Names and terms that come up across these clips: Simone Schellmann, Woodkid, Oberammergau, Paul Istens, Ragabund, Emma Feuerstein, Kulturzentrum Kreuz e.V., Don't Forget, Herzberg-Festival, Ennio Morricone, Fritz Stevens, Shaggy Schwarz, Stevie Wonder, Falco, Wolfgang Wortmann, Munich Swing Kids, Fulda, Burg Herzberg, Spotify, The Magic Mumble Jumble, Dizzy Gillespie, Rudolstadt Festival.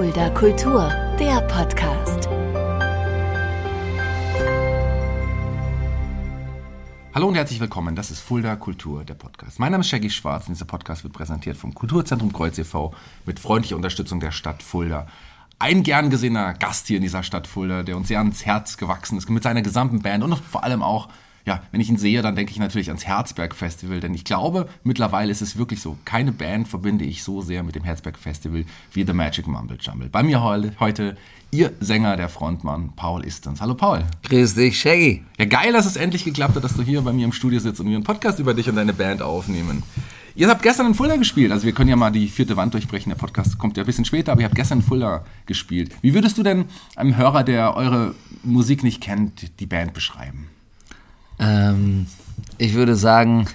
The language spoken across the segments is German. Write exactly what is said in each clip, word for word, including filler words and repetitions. Fulda Kultur, der Podcast. Hallo und herzlich willkommen, das ist Fulda Kultur, der Podcast. Mein Name ist Shaggy Schwarz und dieser Podcast wird präsentiert vom Kulturzentrum Kreuz e Fau mit freundlicher Unterstützung der Stadt Fulda. Ein gern gesehener Gast hier in dieser Stadt Fulda, der uns sehr ans Herz gewachsen ist, mit seiner gesamten Band und vor allem auch, ja, wenn ich ihn sehe, dann denke ich natürlich ans Herzberg-Festival, denn ich glaube, mittlerweile ist es wirklich so, keine Band verbinde ich so sehr mit dem Herzberg-Festival wie The Magic Mumble Jumble. Bei mir heu- heute ihr Sänger, der Frontmann, Paul Istens. Hallo Paul. Grüß dich, Shaggy. Ja, geil, dass es endlich geklappt hat, dass du hier bei mir im Studio sitzt und wir einen Podcast über dich und deine Band aufnehmen. Ihr habt gestern in Fulda gespielt, also wir können ja mal die vierte Wand durchbrechen, der Podcast kommt ja ein bisschen später, aber ihr habt gestern in Fulda gespielt. Wie würdest du denn einem Hörer, der eure Musik nicht kennt, die Band beschreiben? Ähm, ich würde sagen,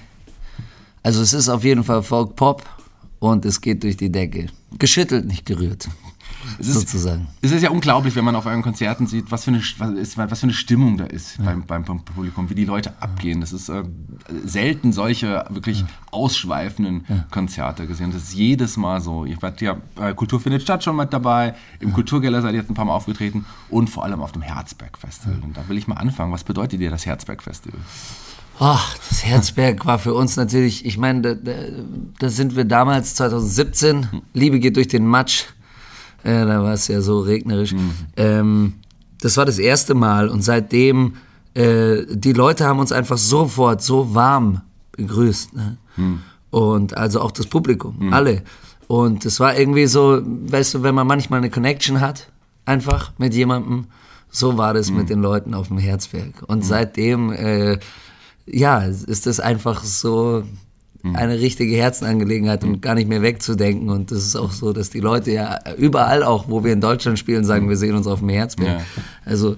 also es ist auf jeden Fall Folk-Pop und es geht durch die Decke. Geschüttelt, nicht gerührt, es ist, sozusagen. Es ist ja unglaublich, wenn man auf euren Konzerten sieht, was für eine, was ist, was für eine Stimmung da ist ja. beim, beim Publikum, wie die Leute abgehen. Das ist äh, selten solche wirklich ja. ausschweifenden ja. Konzerte gesehen. Das ist jedes Mal so. Ihr wart ja äh, Kultur findet statt schon mit dabei, im ja. Kulturkeller seid ihr jetzt ein paar Mal aufgetreten und vor allem auf dem Herzberg-Festival. Ja. Und da will ich mal anfangen. Was bedeutet dir das Herzberg-Festival? Oh, das Herzberg war für uns natürlich, ich meine, da, da, da sind wir damals zwanzig siebzehn, hm. Liebe geht durch den Matsch. Ja, da war es ja so regnerisch. Mhm. Ähm, das war das erste Mal und seitdem, äh, die Leute haben uns einfach sofort so warm begrüßt. Ne? Mhm. Und also auch das Publikum, mhm. alle. Und es war irgendwie so, weißt du, wenn man manchmal eine Connection hat, einfach mit jemandem, so war das mhm. mit den Leuten auf dem Herzberg. Und mhm. seitdem, äh, ja, ist das einfach so eine richtige Herzenangelegenheit und gar nicht mehr wegzudenken. Und das ist auch so, dass die Leute ja überall auch, wo wir in Deutschland spielen, sagen, wir sehen uns auf dem Herzberg. Ja. Also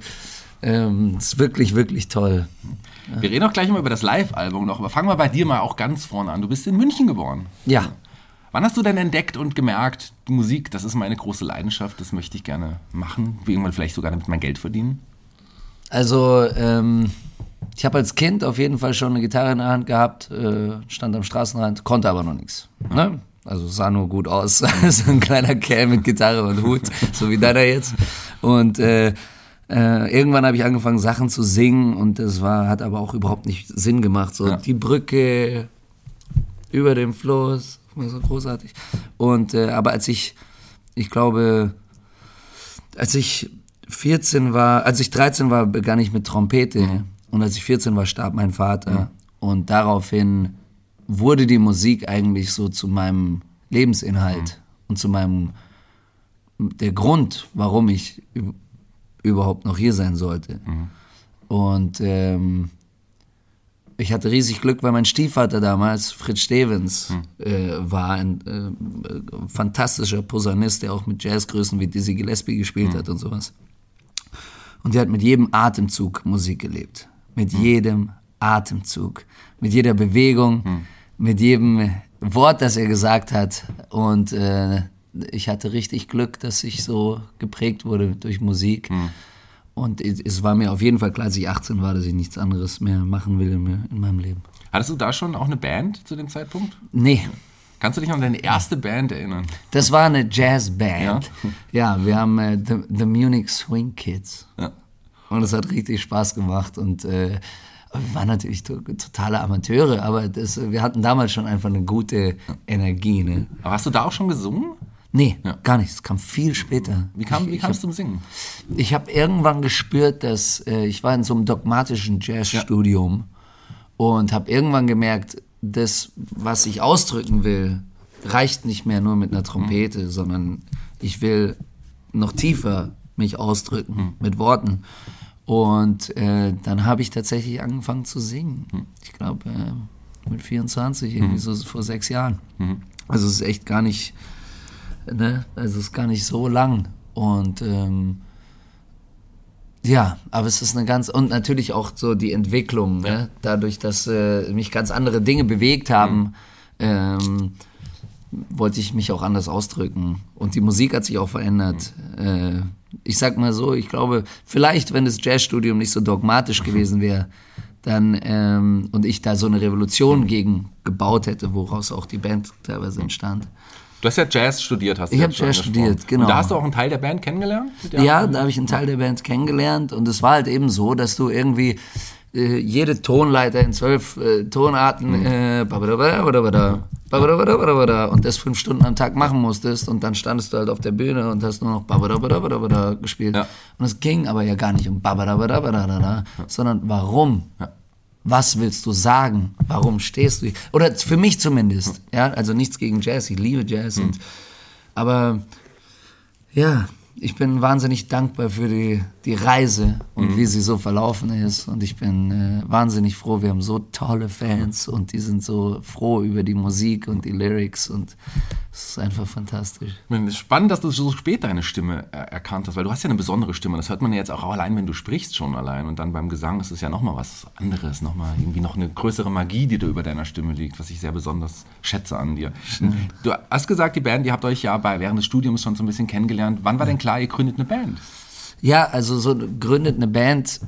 ähm, ist wirklich, wirklich toll. Wir reden auch gleich mal über das Live-Album noch, aber fangen wir bei dir mal auch ganz vorne an. Du bist in München geboren. Ja. Wann hast du denn entdeckt und gemerkt, Musik, das ist meine große Leidenschaft, das möchte ich gerne machen, irgendwann vielleicht sogar damit mein Geld verdienen? Also, ähm... ich habe als Kind auf jeden Fall schon eine Gitarre in der Hand gehabt, stand am Straßenrand, konnte aber noch nichts. Ne? Also sah nur gut aus, so ein kleiner Kerl mit Gitarre und Hut, so wie deiner jetzt. Und äh, äh, irgendwann habe ich angefangen, Sachen zu singen und das war, hat aber auch überhaupt nicht Sinn gemacht. So ja. Die Brücke über dem Fluss, so großartig. Und äh, aber als ich, ich glaube, als ich vierzehn war, als ich dreizehn war, begann ich mit Trompete. Mhm. Und als ich vierzehn war, starb mein Vater. Ja. Und daraufhin wurde die Musik eigentlich so zu meinem Lebensinhalt mhm. und zu meinem, der Grund, warum ich überhaupt noch hier sein sollte. Mhm. Und ähm, ich hatte riesig Glück, weil mein Stiefvater damals, Fritz Stevens, mhm. äh, war ein äh, fantastischer Posaunist, der auch mit Jazzgrößen wie Dizzy Gillespie gespielt mhm. hat und sowas. Und der hat mit jedem Atemzug Musik gelebt. Mit jedem Atemzug, mit jeder Bewegung, hm. mit jedem Wort, das er gesagt hat. Und äh, ich hatte richtig Glück, dass ich so geprägt wurde durch Musik. Hm. Und es war mir auf jeden Fall klar, als ich achtzehn war, dass ich nichts anderes mehr machen will in meinem Leben. Hattest du da schon auch eine Band zu dem Zeitpunkt? Nee. Kannst du dich an deine erste Band erinnern? Das war eine Jazzband. Ja, ja wir haben äh, the, the Munich Swing Kids. Ja. Und es hat richtig Spaß gemacht und äh, wir waren natürlich to- totale Amateure, aber das, wir hatten damals schon einfach eine gute Energie. Ne? Aber hast du da auch schon gesungen? Nee, ja. gar nicht. Es kam viel später. Wie, kam, wie kamst du zum Singen? Ich habe irgendwann gespürt, dass äh, ich war in so einem dogmatischen Jazzstudium ja. und habe irgendwann gemerkt, das, was ich ausdrücken will, reicht nicht mehr nur mit einer Trompete, mhm. sondern ich will noch tiefer mich ausdrücken mhm. mit Worten. Und äh, dann habe ich tatsächlich angefangen zu singen. Mhm. Ich glaube, äh, mit vierundzwanzig, irgendwie mhm. so vor sechs Jahren. Mhm. Also es ist echt gar nicht, ne? Also es ist gar nicht so lang. Und ähm, ja, aber es ist eine ganz, und natürlich auch so die Entwicklung, ja. ne? Dadurch, dass äh, mich ganz andere Dinge bewegt haben, mhm. ähm, wollte ich mich auch anders ausdrücken. Und die Musik hat sich auch verändert. Mhm. Äh, ich sag mal so, ich glaube, vielleicht, wenn das Jazzstudium nicht so dogmatisch gewesen wäre, dann ähm, und ich da so eine Revolution gegen gebaut hätte, woraus auch die Band teilweise entstand. Du hast ja Jazz studiert, hast du? Ich habe Jazz studiert, genau. Und da hast du auch einen Teil der Band kennengelernt? Ja, da habe ich einen Teil der Band kennengelernt und es war halt eben so, dass du irgendwie äh, jede Tonleiter in zwölf äh, Tonarten äh, und das fünf Stunden am Tag machen musstest und dann standest du halt auf der Bühne und hast nur noch gespielt. Ja. Und es ging aber ja gar nicht um sondern warum? Ja. Was willst du sagen? Warum stehst du hier? Oder für mich zumindest. Ja, also nichts gegen Jazz. Ich liebe Jazz. Mhm. Und, aber ja, ich bin wahnsinnig dankbar für die, die Reise und mhm. wie sie so verlaufen ist. Und ich bin äh, wahnsinnig froh. Wir haben so tolle Fans und die sind so froh über die Musik und die Lyrics. Und es ist einfach fantastisch. Es ist spannend, dass du so spät deine Stimme erkannt hast, weil du hast ja eine besondere Stimme. Das hört man ja jetzt auch allein, wenn du sprichst schon allein. Und dann beim Gesang ist es ja nochmal was anderes. Nochmal irgendwie noch eine größere Magie, die da über deiner Stimme liegt, was ich sehr besonders schätze an dir. Ja. Du hast gesagt, die Band, die habt euch ja bei, während des Studiums schon so ein bisschen kennengelernt. Wann war denn klar, ihr gründet eine Band? Ja, also so gründet eine Band,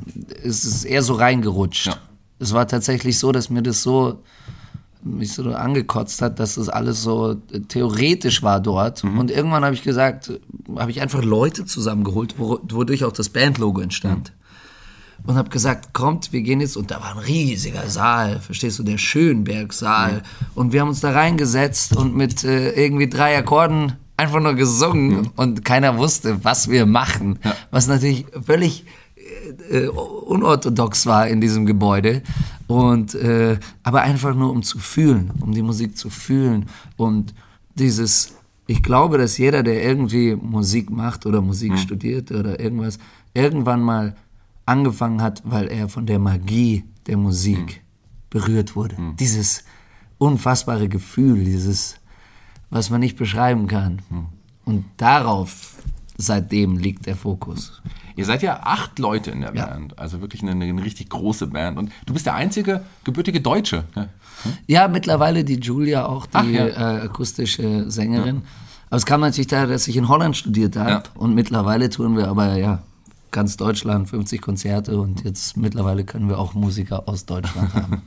es ist eher so reingerutscht. Ja. Es war tatsächlich so, dass mir das so, mich so angekotzt hat, dass das alles so theoretisch war dort. Mhm. Und irgendwann habe ich gesagt, habe ich einfach Leute zusammengeholt, wodurch auch das Bandlogo entstand. Mhm. Und habe gesagt, kommt, wir gehen jetzt, und da war ein riesiger Saal, verstehst du, der Schönberg-Saal. Mhm. Und wir haben uns da reingesetzt und mit äh, irgendwie drei Akkorden einfach nur gesungen mhm. und keiner wusste, was wir machen. Ja. Was natürlich völlig äh, unorthodox war in diesem Gebäude. Und, äh, aber einfach nur, um zu fühlen, um die Musik zu fühlen. Und dieses, ich glaube, dass jeder, der irgendwie Musik macht oder Musik mhm. studiert oder irgendwas, irgendwann mal angefangen hat, weil er von der Magie der Musik mhm. berührt wurde. Mhm. Dieses unfassbare Gefühl, dieses, was man nicht beschreiben kann. Mhm. Und darauf, seitdem liegt der Fokus. Ihr seid ja acht Leute in der ja. Band, also wirklich eine, eine richtig große Band. Und du bist der einzige gebürtige Deutsche. Hm? Ja, mittlerweile die Julia auch, die Ach, ja. äh, akustische Sängerin. Ja. Aber es kam natürlich daher, dass ich in Holland studiert habe. Ja. Und mittlerweile tun wir aber ja ganz Deutschland, fünfzig Konzerte. Und jetzt mittlerweile können wir auch Musiker aus Deutschland haben.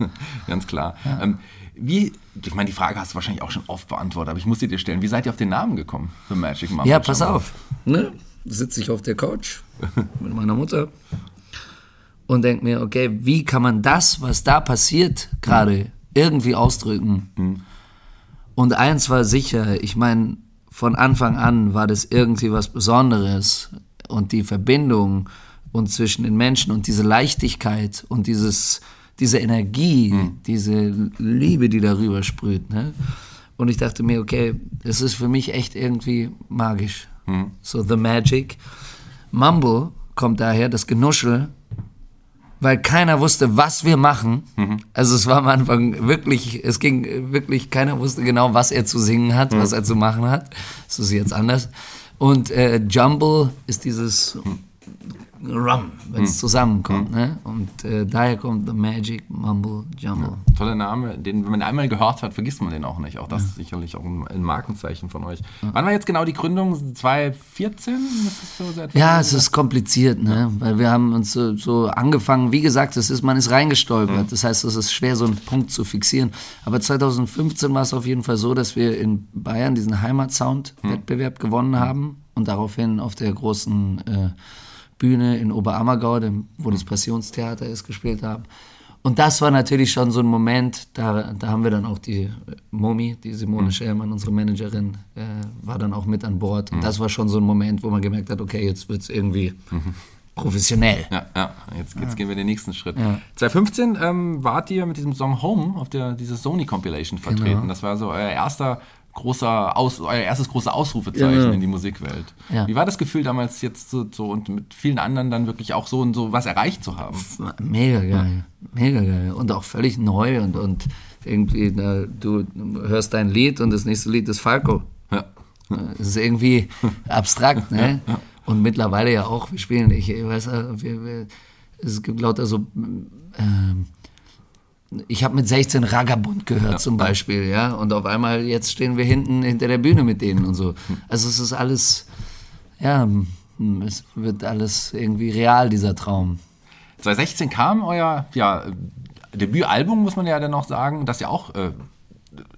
Ganz klar. Ja. Ähm, Wie, ich meine, die Frage hast du wahrscheinlich auch schon oft beantwortet, aber ich muss sie dir stellen. Wie seid ihr auf den Namen gekommen für Magic Mumble Jumble? Ja, pass auf. Ne? Sitze ich auf der Couch mit meiner Mutter und denke mir, okay, wie kann man das, was da passiert gerade, mhm. irgendwie ausdrücken? Mhm. Und eins war sicher, ich meine, von Anfang an war das irgendwie was Besonderes und die Verbindung und zwischen den Menschen und diese Leichtigkeit und dieses... diese Energie, hm. diese Liebe, die darüber sprüht. Ne? Und ich dachte mir, okay, es ist für mich echt irgendwie magisch. Hm. So The Magic Mumble kommt daher, das Genuschel, weil keiner wusste, was wir machen. Mhm. Also es war am Anfang wirklich, es ging wirklich, keiner wusste genau, was er zu singen hat, hm. was er zu machen hat. Das ist jetzt anders. Und äh, Jumble ist dieses... Hm. Rum, wenn es hm. zusammenkommt. Hm. Ne? Und äh, daher kommt The Magic Mumble Jumble. Ja, toller Name, den, wenn man einmal gehört hat, vergisst man den auch nicht. Auch das ja. ist sicherlich auch ein Markenzeichen von euch. Ja. Wann war jetzt genau die Gründung? zwanzig vierzehn? So ja, es ist kompliziert, ne? Weil wir haben uns so, so angefangen, wie gesagt, es ist, man ist reingestolpert. Hm. Das heißt, es ist schwer, so einen Punkt zu fixieren. Aber zwanzig fünfzehn war es auf jeden Fall so, dass wir in Bayern diesen Heimatsound-Wettbewerb hm. gewonnen hm. haben und daraufhin auf der großen... Äh, Bühne in Oberammergau, wo das Passionstheater ist, gespielt haben. Und das war natürlich schon so ein Moment, da, da haben wir dann auch die Momi, die Simone mhm. Schellmann, unsere Managerin, äh, war dann auch mit an Bord. Und mhm. das war schon so ein Moment, wo man gemerkt hat, okay, jetzt wird es irgendwie mhm. professionell. Ja, ja. Jetzt, jetzt ja. gehen wir den nächsten Schritt. Ja. zwanzig fünfzehn ähm, wart ihr mit diesem Song Home auf der dieser Sony-Compilation vertreten. Genau. Das war so euer erster... großer Aus, euer erstes großes Ausrufezeichen ja. in die Musikwelt. Ja. Wie war das Gefühl damals jetzt so, so und mit vielen anderen dann wirklich auch so und so was erreicht zu haben? Mega geil, ja. mega geil und auch völlig neu und, und irgendwie, na, du hörst dein Lied und das nächste Lied ist Falco. Ja. Das ist irgendwie abstrakt, ne? Ja, ja. Und mittlerweile ja auch, wir spielen, ich, ich weiß, wir, wir, es gibt lauter so... Ähm, Ich habe mit sechzehn Ragabund gehört ja, zum Beispiel, ja, und auf einmal jetzt stehen wir hinten hinter der Bühne mit denen und so. Also es ist alles, ja, es wird alles irgendwie real, dieser Traum. zwanzig sechzehn kam euer ja, Debütalbum, muss man ja dann noch sagen, das ja auch äh,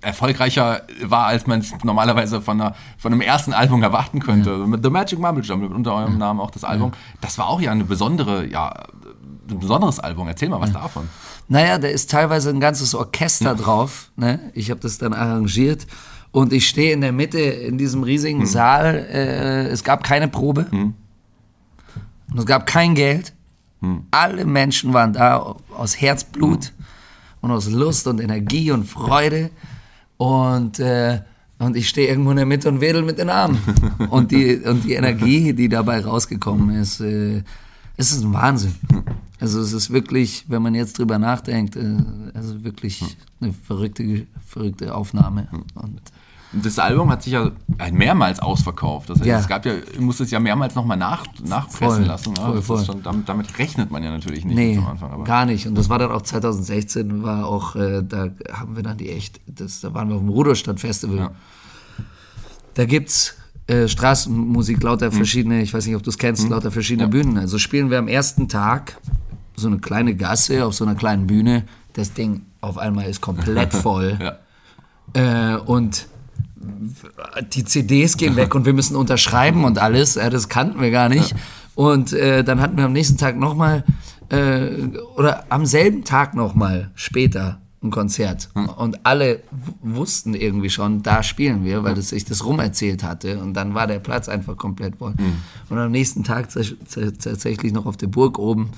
erfolgreicher war, als man es normalerweise von, einer, von einem ersten Album erwarten könnte. Ja. Mit The Magic Mumble Jumble, unter eurem ja. Namen auch das Album. Ja. Das war auch ja eine besondere, ja, ein besonderes Album. Erzähl mal was ja. davon. Naja, da ist teilweise ein ganzes Orchester ja. drauf. Ne? Ich habe das dann arrangiert. Und ich stehe in der Mitte in diesem riesigen mhm. Saal. Äh, es gab keine Probe. Mhm. Und es gab kein Geld. Mhm. Alle Menschen waren da aus Herzblut mhm. und aus Lust und Energie und Freude. Und, äh, und ich stehe irgendwo in der Mitte und wedel mit den Armen. und, die, und die Energie, die dabei rausgekommen ist, äh, es ist ein Wahnsinn. Also es ist wirklich, wenn man jetzt drüber nachdenkt, äh, also wirklich eine verrückte, verrückte Aufnahme. Und das Album hat sich ja mehrmals ausverkauft. Das heißt, ja. es gab ja, ich musste es ja mehrmals nochmal nach, nachpressen voll, lassen. Voll, das voll. Ist schon, damit, damit rechnet man ja natürlich nicht nee, am Anfang. Aber gar nicht. Und das war dann auch zwanzig sechzehn, war auch, äh, da haben wir dann die echt, das, da waren wir auf dem Rudolstadt Festival. Ja. Da gibt's äh, Straßenmusik, lauter mhm. verschiedene, ich weiß nicht, ob du es kennst, mhm. lauter verschiedene ja. Bühnen. Also spielen wir am ersten Tag so eine kleine Gasse auf so einer kleinen Bühne. Das Ding auf einmal ist komplett voll. ja. äh, und die C Ds gehen weg und wir müssen unterschreiben und alles, das kannten wir gar nicht. Und äh, dann hatten wir am nächsten Tag nochmal, äh, oder am selben Tag nochmal später ein Konzert. Und alle w- wussten irgendwie schon, da spielen wir, weil das, ich das rumerzählt hatte. Und dann war der Platz einfach komplett voll. Mhm. Und am nächsten Tag z- z- tatsächlich noch auf der Burg oben.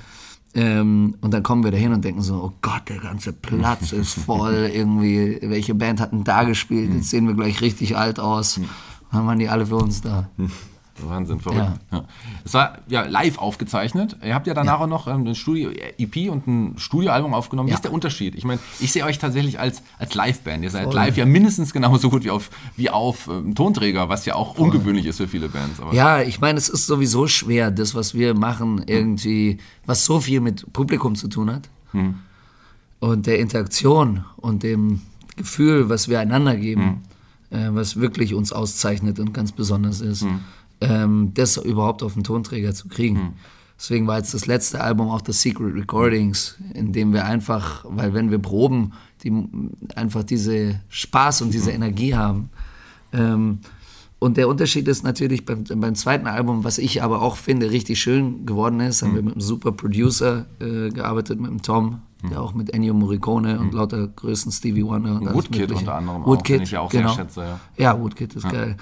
Ähm, und dann kommen wir da hin und denken so, oh Gott, der ganze Platz ist voll, irgendwie, welche Band hat denn da gespielt, jetzt sehen wir gleich richtig alt aus, und dann waren die alle für uns da. Wahnsinn, verrückt. Ja. Ja. Es war ja live aufgezeichnet, ihr habt ja danach ja. auch noch ähm, ein Studio-E P und ein Studioalbum aufgenommen, ja. Wie ist der Unterschied? Ich meine, ich sehe euch tatsächlich als, als Live-Band, ihr seid voll. Live ja mindestens genauso gut wie auf, wie auf ähm, Tonträger, was ja auch voll. Ungewöhnlich ist für viele Bands. Aber ja, ich meine, es ist sowieso schwer, das, was wir machen, irgendwie, was so viel mit Publikum zu tun hat mhm. und der Interaktion und dem Gefühl, was wir einander geben, mhm. äh, was wirklich uns auszeichnet und ganz besonders ist. Mhm. das überhaupt auf den Tonträger zu kriegen. Mhm. Deswegen war jetzt das letzte Album auch das Secret Recordings, in dem wir einfach, weil wenn wir proben, die einfach diese Spaß und diese Energie haben. Und der Unterschied ist natürlich beim, beim zweiten Album, was ich aber auch finde, richtig schön geworden ist, haben mhm. wir mit einem super Producer äh, gearbeitet, mit dem Tom, der auch mit Ennio Morricone und lauter Größen, Stevie Wonder. Und Woodkid unter anderem Woodkid, auch, den ich ja auch genau. sehr schätze. Ja, ja Woodkid ist ja. geil.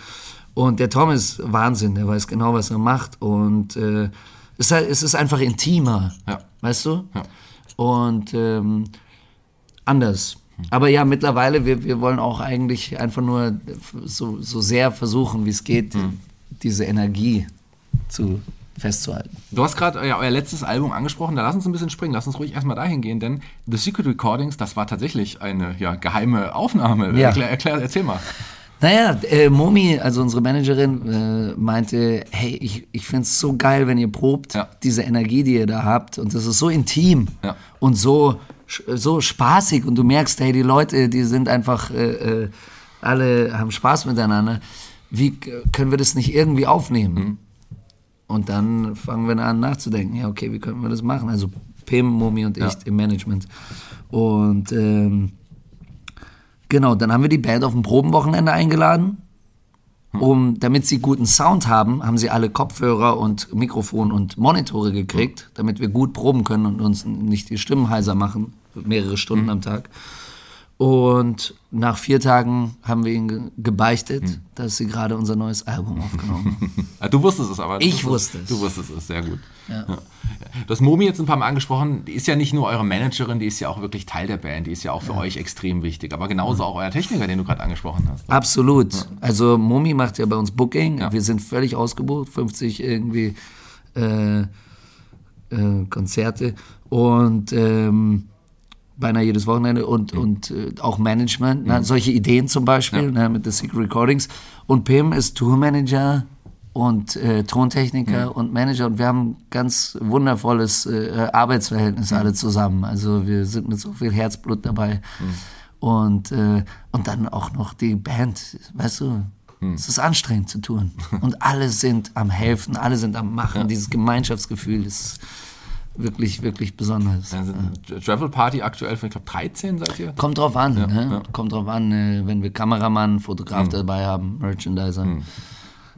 Und der Tom ist Wahnsinn, der weiß genau, was er macht. Und äh, es, ist halt, es ist einfach intimer, ja. weißt du? Ja. Und ähm, anders. Aber ja, mittlerweile, wir, wir wollen auch eigentlich einfach nur so, so sehr versuchen, wie es geht, mhm. diese Energie zu festzuhalten. Du hast gerade euer, euer letztes Album angesprochen, da lass uns ein bisschen springen, lass uns ruhig erstmal dahin gehen, denn The Secret Recordings, das war tatsächlich eine ja, geheime Aufnahme. Ja. Erklär, erklär, erzähl mal. Naja, äh, Momi, also unsere Managerin, äh, meinte, hey, ich, ich finde es so geil, wenn ihr probt, ja. diese Energie, die ihr da habt. Und das ist so intim ja. und so, so spaßig. Und du merkst, hey, die Leute, die sind einfach, äh, alle haben Spaß miteinander. Wie können wir das nicht irgendwie aufnehmen? Mhm. Und dann fangen wir an nachzudenken, ja, okay, wie können wir das machen? Also Pim, Momi und ich ja. im Management. Und ähm, genau, dann haben wir die Band auf ein Probenwochenende eingeladen. Um, damit sie guten Sound haben, haben sie alle Kopfhörer und Mikrofon und Monitore gekriegt, damit wir gut proben können und uns nicht die Stimmen heiser machen, mehrere Stunden mhm. am Tag. Und nach vier Tagen haben wir ihnen gebeichtet, mhm. dass sie gerade unser neues Album aufgenommen haben. Du wusstest es aber. Ich wusste es. Du wusstest es, sehr gut. Ja. Ja. Du hast Momi jetzt ein paar Mal angesprochen, die ist ja nicht nur eure Managerin, die ist ja auch wirklich Teil der Band, die ist ja auch für ja. euch extrem wichtig, aber genauso mhm. auch euer Techniker, den du gerade angesprochen hast. Oder? Absolut. Ja. Also Momi macht ja bei uns Booking, ja. wir sind völlig ausgebucht, fünfzig irgendwie äh, äh, Konzerte und ähm, beinahe jedes Wochenende und, mhm. und äh, auch Management, mhm. na, solche Ideen zum Beispiel ja. na, mit The Secret Recordings. Und Pim ist Tourmanager und äh, Tontechniker mhm. und Manager und wir haben ein ganz wundervolles äh, Arbeitsverhältnis mhm. alle zusammen. Also wir sind mit so viel Herzblut dabei mhm. und, äh, und dann auch noch die Band, weißt du, mhm. es ist anstrengend zu tun und alle sind am Helfen, alle sind am Machen, ja. dieses Gemeinschaftsgefühl ist wirklich, wirklich besonders. Also, Travel Party aktuell von, ich glaube, dreizehn seid ihr? Kommt drauf an, ja, ne? Ja. Kommt drauf an, wenn wir Kameramann, Fotograf mhm. dabei haben, Merchandiser. Mhm.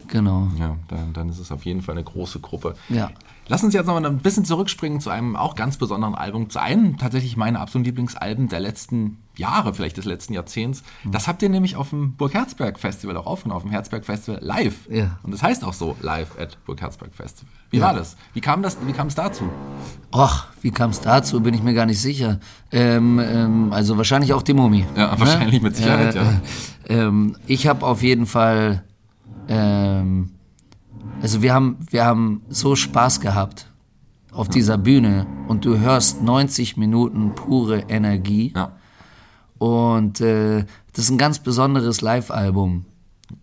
Genau. Ja, dann, dann ist es auf jeden Fall eine große Gruppe. Ja. Lass uns jetzt noch mal ein bisschen zurückspringen zu einem auch ganz besonderen Album. Zu einem tatsächlich meiner absoluten Lieblingsalben der letzten Jahre, vielleicht des letzten Jahrzehnts. Mhm. Das habt ihr nämlich auf dem Burg-Herzberg-Festival auch aufgenommen, auf dem Herzberg-Festival live. Ja. Und das heißt auch so, live at Burg-Herzberg-Festival. Wie ja. war das? Wie kam das? Wie kam es dazu? Och, wie kam es dazu, bin ich mir gar nicht sicher. Ähm, ähm, also wahrscheinlich auch die Mumie. Ja, ne? Wahrscheinlich mit Sicherheit, äh, ja. Äh, ähm, ich habe auf jeden Fall... Ähm, also wir haben, wir haben so Spaß gehabt auf ja. dieser Bühne und du hörst neunzig Minuten pure Energie ja. und äh, das ist ein ganz besonderes Live-Album.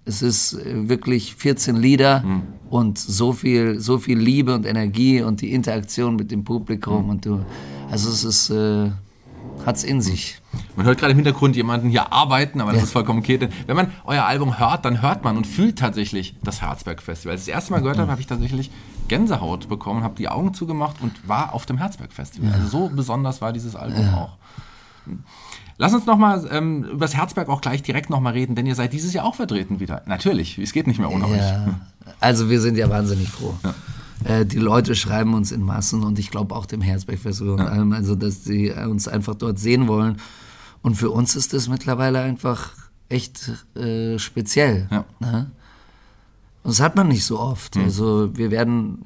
Es ist äh, wirklich vierzehn Lieder mhm. und so viel, so viel Liebe und Energie und die Interaktion mit dem Publikum mhm. und du, also es ist... Äh, hat's in sich. Man hört gerade im Hintergrund jemanden hier arbeiten, aber das ja. ist vollkommen okay. Wenn man euer Album hört, dann hört man und fühlt tatsächlich das Herzberg-Festival. Als ich das erste Mal gehört habe, habe ich tatsächlich Gänsehaut bekommen, habe die Augen zugemacht und war auf dem Herzberg-Festival. Ja. Also so besonders war dieses Album ja. auch. Lass uns nochmal ähm, über das Herzberg auch gleich direkt nochmal reden, denn ihr seid dieses Jahr auch vertreten wieder. Natürlich, es geht nicht mehr ohne ja. euch. Also wir sind ja wahnsinnig froh. Ja. Die Leute schreiben uns in Massen und ich glaube auch dem Herzberg-Festival und allem, also dass sie uns einfach dort sehen wollen. Und für uns ist das mittlerweile einfach echt äh, speziell. Ja. Ne? Und das hat man nicht so oft. Mhm. Also wir werden,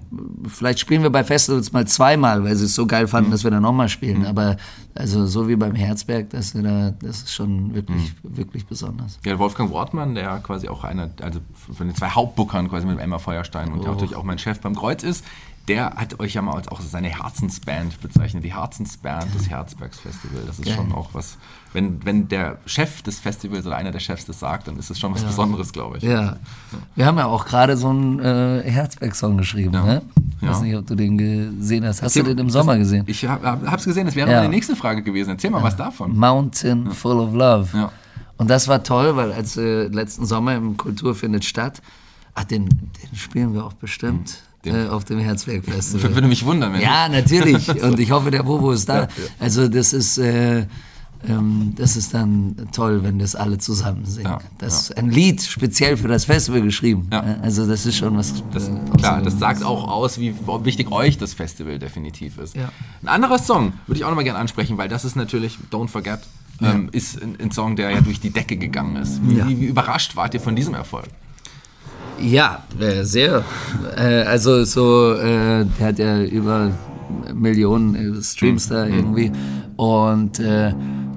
vielleicht spielen wir bei Festivals mal zweimal, weil sie es so geil fanden, mhm. dass wir da nochmal spielen. Mhm. Aber also so wie beim Herzberg, dass wir da, das ist schon wirklich, mhm. wirklich besonders. Ja, Wolfgang Wortmann, der quasi auch einer, also von den zwei Hauptbookern quasi mit Emma Feuerstein und oh. der auch natürlich auch mein Chef beim Kreuz ist, der hat euch ja mal als auch seine Herzensband bezeichnet, die Herzensband des Herzbergs-Festival. Das ist geil. Schon auch was, wenn, wenn der Chef des Festivals oder einer der Chefs das sagt, dann ist das schon was ja. Besonderes, glaube ich. Ja. ja, wir haben ja auch gerade so einen äh, Herzberg-Song geschrieben, ja. ne? Ich ja. weiß nicht, ob du den gesehen hast. Hast Erzähl, du den im Sommer das, gesehen? Ich hab, hab's gesehen, das wäre ja. meine nächste Frage gewesen. Erzähl mal ja. was davon. Mountain ja. Full of Love. Ja. Und das war toll, weil als äh, letzten Sommer im Kultur findet statt, ach, den, den spielen wir auch bestimmt. Mhm. Dem. Auf dem Herzberg-Festival. Ich würde mich wundern. Wenn ja, natürlich. Und ich hoffe, der Bobo ist da. Ja, ja. Also das ist, äh, ähm, das ist dann toll, wenn das alle zusammen singen. Ja, das ist ja. ein Lied speziell für das Festival geschrieben. Ja. Also das ist schon was... Das, äh, klar, das sagt auch aus, wie wichtig euch das Festival definitiv ist. Ja. Ein anderer Song würde ich auch nochmal gerne ansprechen, weil das ist natürlich Don't Forget, ja. ähm, ist ein, ein Song, der ja durch die Decke gegangen ist. Wie, ja. wie überrascht wart ihr von diesem Erfolg? Ja, sehr. Also so, äh, der hat ja über Millionen Streams da irgendwie. Und äh,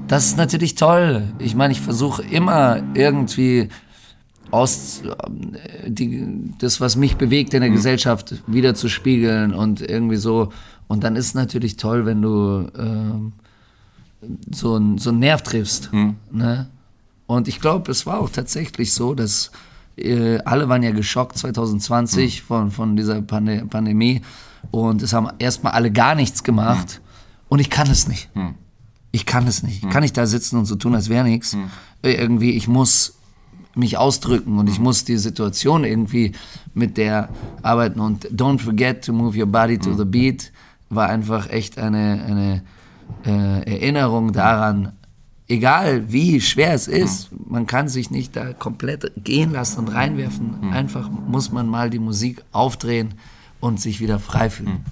das ist natürlich toll. Ich meine, ich versuche immer irgendwie aus die, das, was mich bewegt in der mhm. Gesellschaft, wieder zu spiegeln und irgendwie so. Und dann ist es natürlich toll, wenn du äh, so einen so einen Nerv triffst. Mhm. Ne? Und ich glaube, es war auch tatsächlich so, dass alle waren ja geschockt zwanzig zwanzig mhm. von, von dieser Pand- Pandemie und es haben erstmal alle gar nichts gemacht mhm. und ich kann es nicht. Mhm. Ich kann es nicht. Mhm. Ich kann nicht da sitzen und so tun, als wäre nichts. Mhm. Irgendwie, ich muss mich ausdrücken und mhm. ich muss die Situation irgendwie mit der arbeiten und Don't Forget to Move Your Body to mhm. the Beat war einfach echt eine, eine äh, Erinnerung daran, egal wie schwer es ist, man kann sich nicht da komplett gehen lassen und reinwerfen. Mhm. Einfach muss man mal die Musik aufdrehen und sich wieder frei fühlen.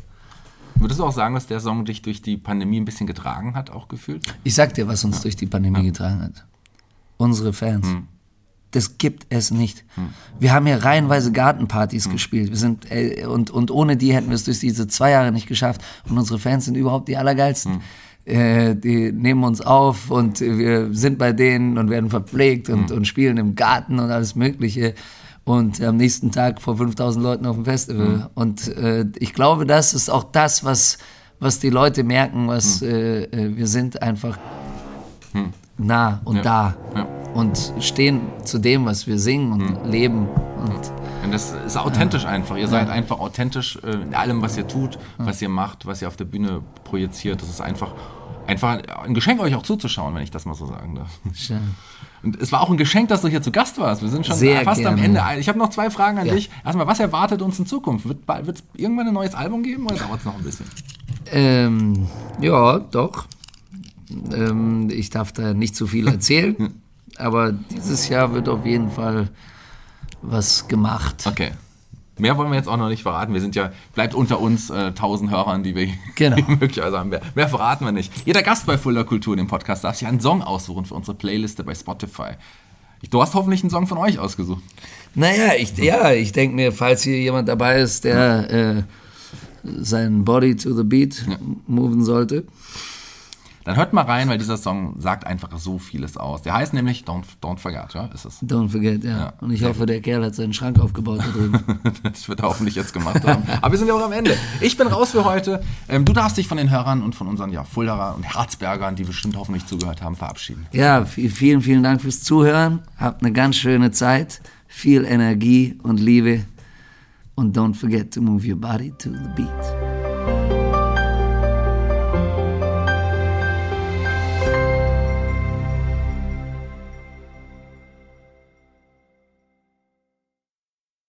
Mhm. Würdest du auch sagen, dass der Song dich durch die Pandemie ein bisschen getragen hat, auch gefühlt? Ich sag dir, was uns ja. durch die Pandemie ja. getragen hat. Unsere Fans. Mhm. Das gibt es nicht. Mhm. Wir haben hier reihenweise Gartenpartys mhm. gespielt. Wir sind, äh, und, und ohne die hätten wir es durch diese zwei Jahre nicht geschafft. Und unsere Fans sind überhaupt die Allergeilsten. Mhm. Die nehmen uns auf und wir sind bei denen und werden verpflegt und, mhm. und spielen im Garten und alles Mögliche. Und am nächsten Tag vor fünftausend Leuten auf dem Festival. Mhm. Und äh, ich glaube, das ist auch das, was, was die Leute merken, was mhm. äh, wir sind einfach mhm. nah und ja. da ja. und stehen zu dem, was wir singen und mhm. leben. Und das ist authentisch ja. einfach. Ihr ja. seid einfach authentisch in allem, was ihr tut, ja. was ihr macht, was ihr auf der Bühne projiziert. Das ist einfach, einfach ein Geschenk, euch auch zuzuschauen, wenn ich das mal so sagen darf. Ja. Und es war auch ein Geschenk, dass du hier zu Gast warst. Wir sind schon Sehr fast gerne. am Ende. Ich habe noch zwei Fragen an ja. dich. Erstmal, was erwartet uns in Zukunft? Wird es irgendwann ein neues Album geben oder dauert es noch ein bisschen? Ähm, ja, doch. Ähm, ich darf da nicht zu viel erzählen, aber dieses Jahr wird auf jeden Fall was gemacht. Okay. Mehr wollen wir jetzt auch noch nicht verraten. Wir sind ja, bleibt unter uns äh, tausend Hörern, die wir genau. möglicherweise haben. Mehr, mehr verraten wir nicht. Jeder Gast bei Fulda Kultur, dem Podcast, darf sich einen Song aussuchen für unsere Playliste bei Spotify. Du hast hoffentlich einen Song von euch ausgesucht. Naja, ich, ja, ich denke mir, falls hier jemand dabei ist, der äh, seinen Body to the Beat ja. moven sollte. Dann hört mal rein, weil dieser Song sagt einfach so vieles aus. Der heißt nämlich Don't, Don't Forget, ja? Ist es? Don't Forget, ja. ja. Und ich hoffe, ja. der Kerl hat seinen Schrank aufgebaut da drüben. Das wird er hoffentlich jetzt gemacht haben. Aber wir sind ja auch am Ende. Ich bin raus für heute. Ähm, du darfst dich von den Hörern und von unseren ja, Fuldaer und Herzbergern, die bestimmt hoffentlich zugehört haben, verabschieden. Ja, vielen, vielen Dank fürs Zuhören. Habt eine ganz schöne Zeit. Viel Energie und Liebe. Und don't forget to move your body to the beat.